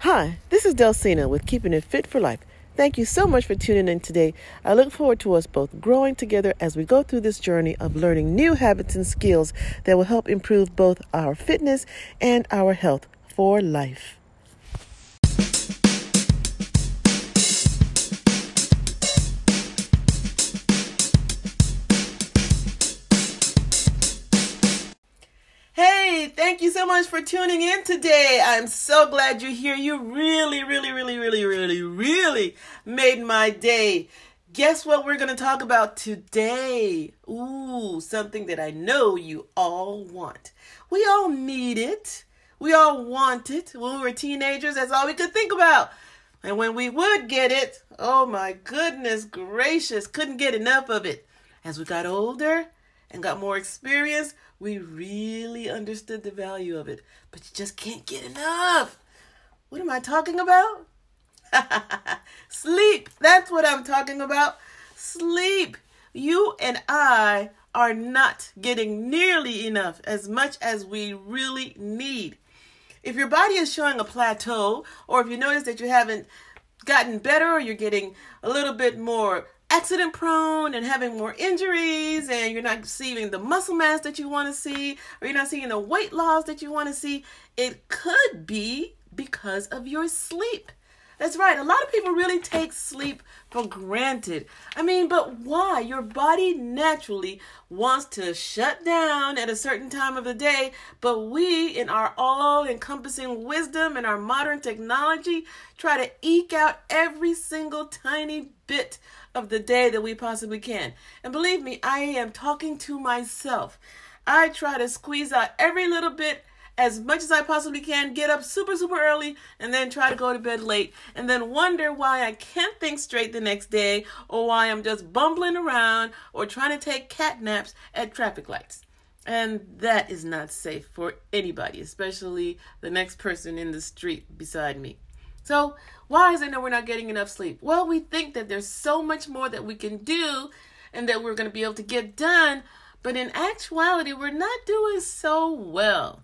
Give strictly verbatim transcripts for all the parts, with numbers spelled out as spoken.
Hi, this is Delcina with Keeping It Fit for Life. Thank you so much for tuning in today. I look forward to us both growing together as we go through this journey of learning new habits and skills that will help improve both our fitness and our health for life. Thank you so much for tuning in today. I'm so glad you're here. You really, really, really, really, really, really made my day. Guess what we're going to talk about today? Ooh, something that I know you all want. We all need it. We all want it. When we were teenagers, that's all we could think about. And when we would get it, oh my goodness gracious, couldn't get enough of it. As we got older and got more experience, we really understood the value of it, but you just can't get enough. What am I talking about? Sleep. That's what I'm talking about. Sleep. You and I are not getting nearly enough, as much as we really need. If your body is showing a plateau, or if you notice that you haven't gotten better, or you're getting a little bit more accident prone and having more injuries, and you're not receiving the muscle mass that you want to see, or you're not seeing the weight loss that you want to see, it could be because of your sleep. That's right. A lot of people really take sleep for granted. I mean, but why? Your body naturally wants to shut down at a certain time of the day, but we, in our all-encompassing wisdom and our modern technology, try to eke out every single tiny bit of the day that we possibly can. And believe me, I am talking to myself. I try to squeeze out every little bit as much as I possibly can, get up super, super early, and then try to go to bed late, and then wonder why I can't think straight the next day, or why I'm just bumbling around or trying to take cat naps at traffic lights. And that is not safe for anybody, especially the next person in the street beside me. So why is it that we're not getting enough sleep? Well, we think that there's so much more that we can do and that we're going to be able to get done. But in actuality, we're not doing so well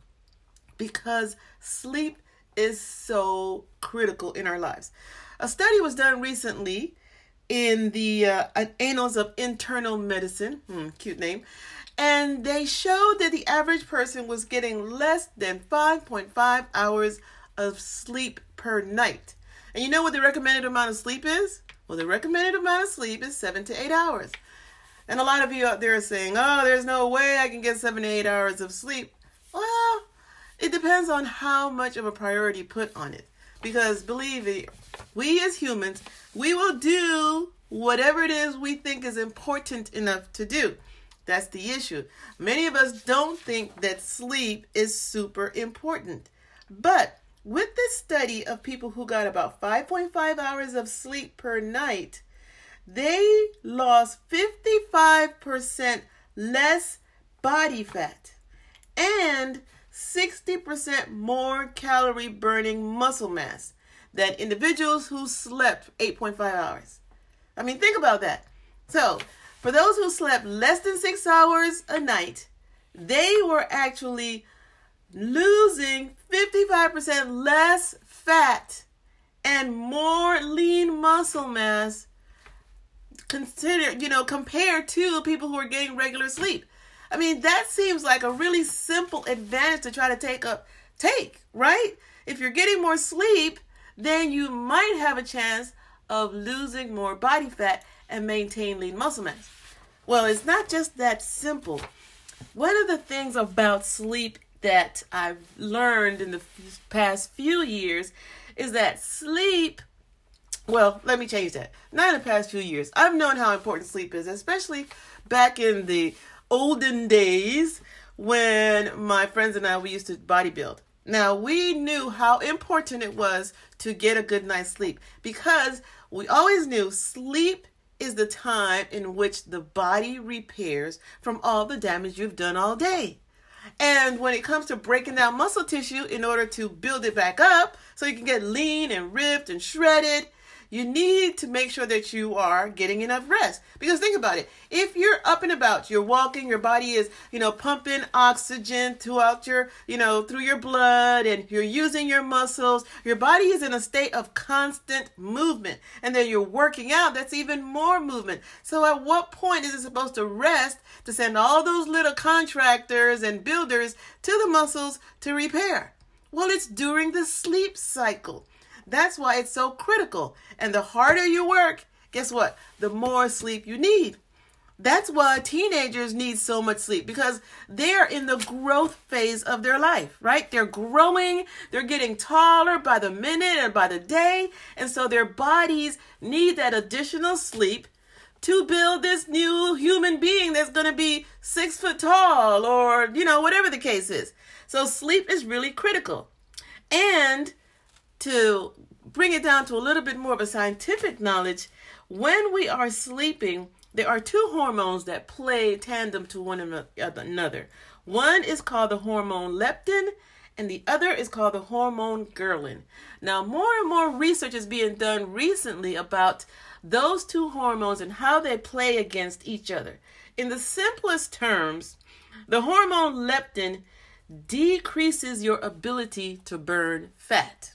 because sleep is so critical in our lives. A study was done recently in the uh, Annals of Internal Medicine, hmm, cute name, and they showed that the average person was getting less than five point five hours of sleep per night. And you know what the recommended amount of sleep is? Well, the recommended amount of sleep is seven to eight hours. And a lot of you out there are saying, oh, there's no way I can get seven to eight hours of sleep. Well, it depends on how much of a priority you put on it. Because believe me, we as humans, we will do whatever it is we think is important enough to do. That's the issue. Many of us don't think that sleep is super important. But with this study of people who got about five point five hours of sleep per night, they lost fifty-five percent less body fat and sixty percent more calorie burning muscle mass than individuals who slept eight point five hours. I mean, think about that. So for those who slept less than six hours a night, they were actually losing fifty-five percent less fat and more lean muscle mass considered, you know, compared to people who are getting regular sleep. I mean, that seems like a really simple advantage to try to take up, take, right? If you're getting more sleep, then you might have a chance of losing more body fat and maintain lean muscle mass. Well, it's not just that simple. One of the things about sleep that I've learned in the f- past few years is that sleep, well, let me change that. Not in the past few years. I've known how important sleep is, especially back in the olden days when my friends and I, we used to bodybuild. Now, we knew how important it was to get a good night's sleep because we always knew sleep is the time in which the body repairs from all the damage you've done all day. And when it comes to breaking down muscle tissue in order to build it back up so you can get lean and ripped and shredded, You need to make sure that you are getting enough rest. Because think about it. If you're up and about, you're walking, your body is, you know, pumping oxygen throughout your, you know, through your blood, and you're using your muscles. Your body is in a state of constant movement. And then you're working out, that's even more movement. So at what point is it supposed to rest to send all those little contractors and builders to the muscles to repair? Well, it's during the sleep cycle. That's why it's so critical. And the harder you work, guess what? The more sleep you need. That's why teenagers need so much sleep, because they're in the growth phase of their life, right? They're growing, they're getting taller by the minute and by the day. And so their bodies need that additional sleep to build this new human being that's going to be six foot tall, or, you know, whatever the case is. So sleep is really critical. And to bring it down to a little bit more of a scientific knowledge, when we are sleeping, there are two hormones that play tandem to one another. One is called the hormone leptin, and the other is called the hormone ghrelin. Now, more and more research is being done recently about those two hormones and how they play against each other. In the simplest terms, the hormone leptin decreases your ability to burn fat.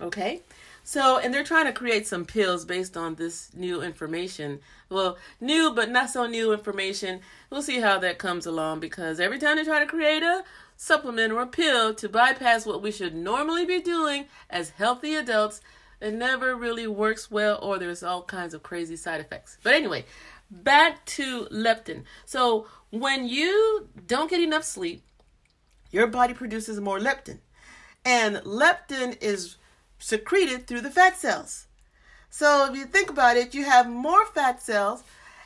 Okay, so, and they're trying to create some pills based on this new information. Well, new, but not so new information. We'll see how that comes along, because every time they try to create a supplement or a pill to bypass what we should normally be doing as healthy adults, it never really works well, or there's all kinds of crazy side effects. But anyway, back to leptin. So when you don't get enough sleep, your body produces more leptin, and leptin is secreted through the fat cells. So if you think about it, you have more fat cells,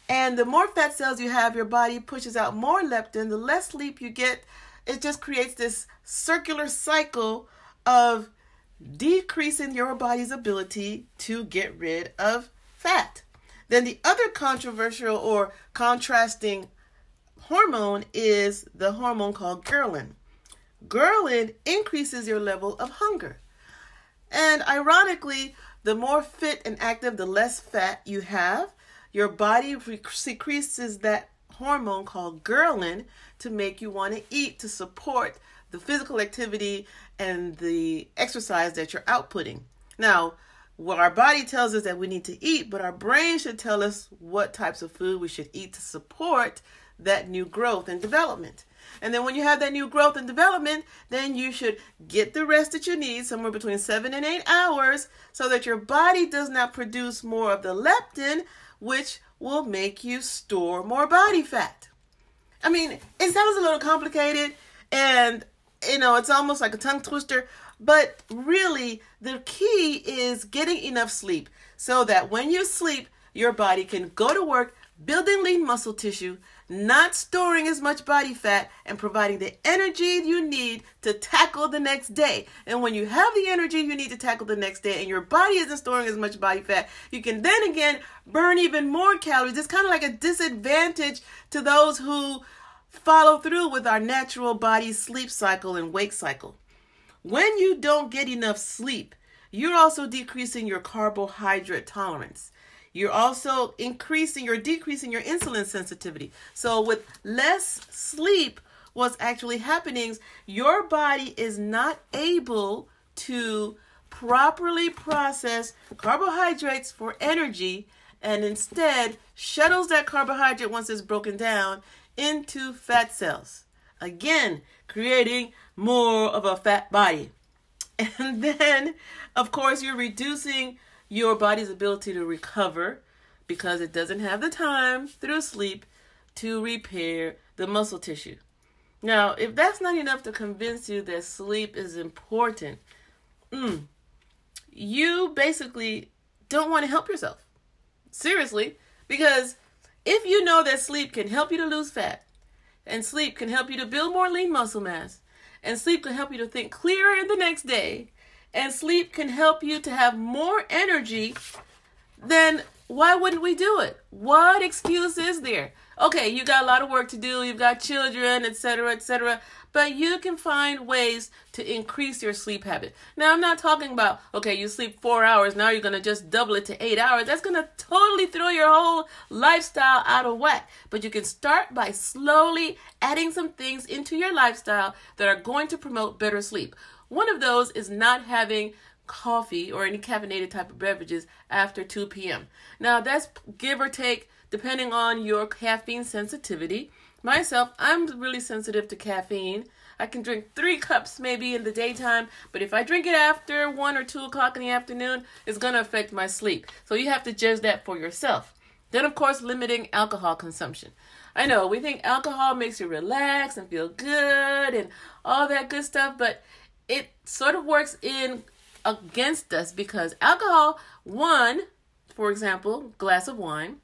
and the more fat cells you have, your body pushes out more leptin. The less sleep you get, it just creates this circular cycle of decreasing your body's ability to get rid of fat. Then the other controversial or contrasting hormone is the hormone called ghrelin. Ghrelin increases your level of hunger. And ironically, the more fit and active, the less fat you have. Your body secretes that hormone called ghrelin to make you want to eat, to support the physical activity and the exercise that you're outputting. Now, what our body tells us that we need to eat, but our brain should tell us what types of food we should eat to support that new growth and development. And then when you have that new growth and development, then you should get the rest that you need, somewhere between seven and eight hours, so that your body does not produce more of the leptin, which will make you store more body fat. I mean, it sounds a little complicated, and, you know, it's almost like a tongue twister, but really the key is getting enough sleep, so that when you sleep, your body can go to work building lean muscle tissue, not storing as much body fat, and providing the energy you need to tackle the next day. And when you have the energy you need to tackle the next day, and your body isn't storing as much body fat, you can then again burn even more calories. It's kind of like a disadvantage to those who follow through with our natural body sleep cycle and wake cycle. When you don't get enough sleep, you're also decreasing your carbohydrate tolerance. You're also increasing or decreasing your insulin sensitivity. So with less sleep, what's actually happening is your body is not able to properly process carbohydrates for energy, and instead shuttles that carbohydrate, once it's broken down, into fat cells. Again, creating more of a fat body. And then, of course, you're reducing your body's ability to recover, because it doesn't have the time through sleep to repair the muscle tissue. Now, if that's not enough to convince you that sleep is important, mm, you basically don't want to help yourself. Seriously, because if you know that sleep can help you to lose fat, and sleep can help you to build more lean muscle mass, and sleep can help you to think clearer the next day, and sleep can help you to have more energy, then why wouldn't we do it? What excuse is there? Okay, you got a lot of work to do, you've got children, et cetera, et cetera, but you can find ways to increase your sleep habit. Now, I'm not talking about, okay, you sleep four hours, now you're going to just double it to eight hours. That's going to totally throw your whole lifestyle out of whack. But you can start by slowly adding some things into your lifestyle that are going to promote better sleep. One of those is not having coffee or any caffeinated type of beverages after two p.m. Now, that's give or take, depending on your caffeine sensitivity. Myself, I'm really sensitive to caffeine. I can drink three cups maybe in the daytime, but if I drink it after one or two o'clock in the afternoon, it's going to affect my sleep. So you have to judge that for yourself. Then, of course, limiting alcohol consumption. I know we think alcohol makes you relax and feel good and all that good stuff, but it sort of works in against us because alcohol, one, for example, glass of wine,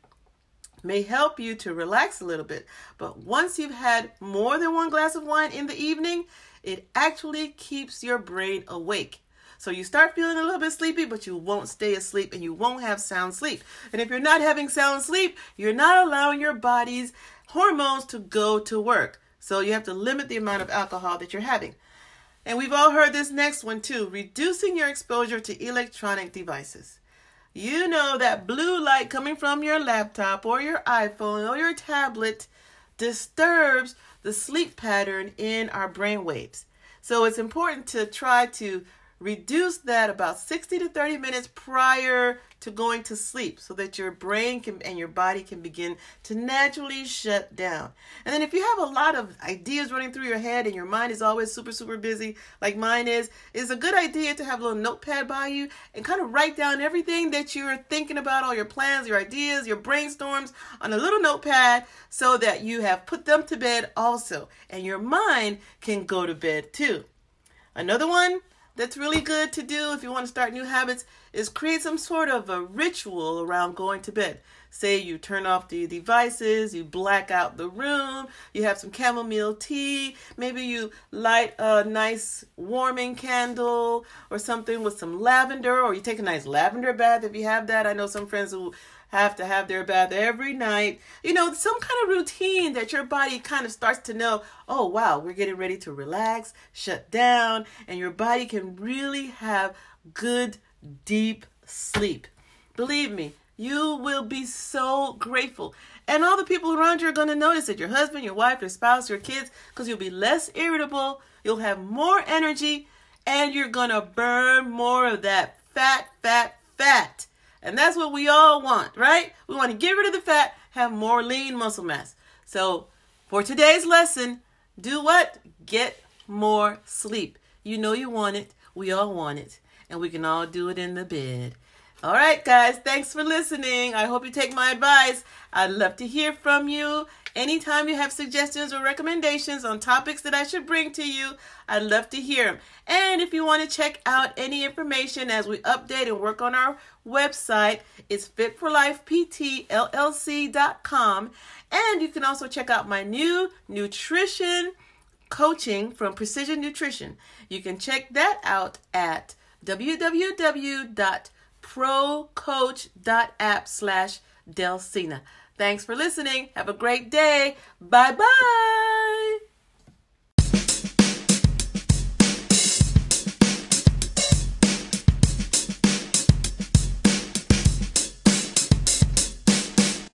may help you to relax a little bit. But once you've had more than one glass of wine in the evening, it actually keeps your brain awake. So you start feeling a little bit sleepy, but you won't stay asleep and you won't have sound sleep. And if you're not having sound sleep, you're not allowing your body's hormones to go to work. So you have to limit the amount of alcohol that you're having. And we've all heard this next one too, reducing your exposure to electronic devices. You know that blue light coming from your laptop or your iPhone or your tablet disturbs the sleep pattern in our brain waves. So it's important to try to reduce that about sixty to thirty minutes prior to going to sleep so that your brain can and your body can begin to naturally shut down. And then if you have a lot of ideas running through your head and your mind is always super, super busy like mine is, it's a good idea to have a little notepad by you and kind of write down everything that you're thinking about, all your plans, your ideas, your brainstorms on a little notepad so that you have put them to bed also and your mind can go to bed too. Another one that's really good to do if you want to start new habits is create some sort of a ritual around going to bed. Say you turn off the devices, you black out the room, you have some chamomile tea, maybe you light a nice warming candle or something with some lavender, or you take a nice lavender bath if you have that. I know some friends who have to have their bath every night. You know, some kind of routine that your body kind of starts to know, oh, wow, we're getting ready to relax, shut down, and your body can really have good, deep sleep. Believe me, you will be so grateful. And all the people around you are going to notice it, your husband, your wife, your spouse, your kids, because you'll be less irritable, you'll have more energy, and you're going to burn more of that fat, fat, fat. And that's what we all want, right? We want to get rid of the fat, have more lean muscle mass. So for today's lesson, do what? Get more sleep. You know you want it. We all want it. And we can all do it in the bed. All right, guys. Thanks for listening. I hope you take my advice. I'd love to hear from you. Anytime you have suggestions or recommendations on topics that I should bring to you, I'd love to hear them. And if you want to check out any information as we update and work on our website, it's fit for life p t l l c dot com. And you can also check out my new nutrition coaching from Precision Nutrition. You can check that out at w w w dot procoach dot app slash Delcina. Thanks for listening. Have a great day. Bye-bye.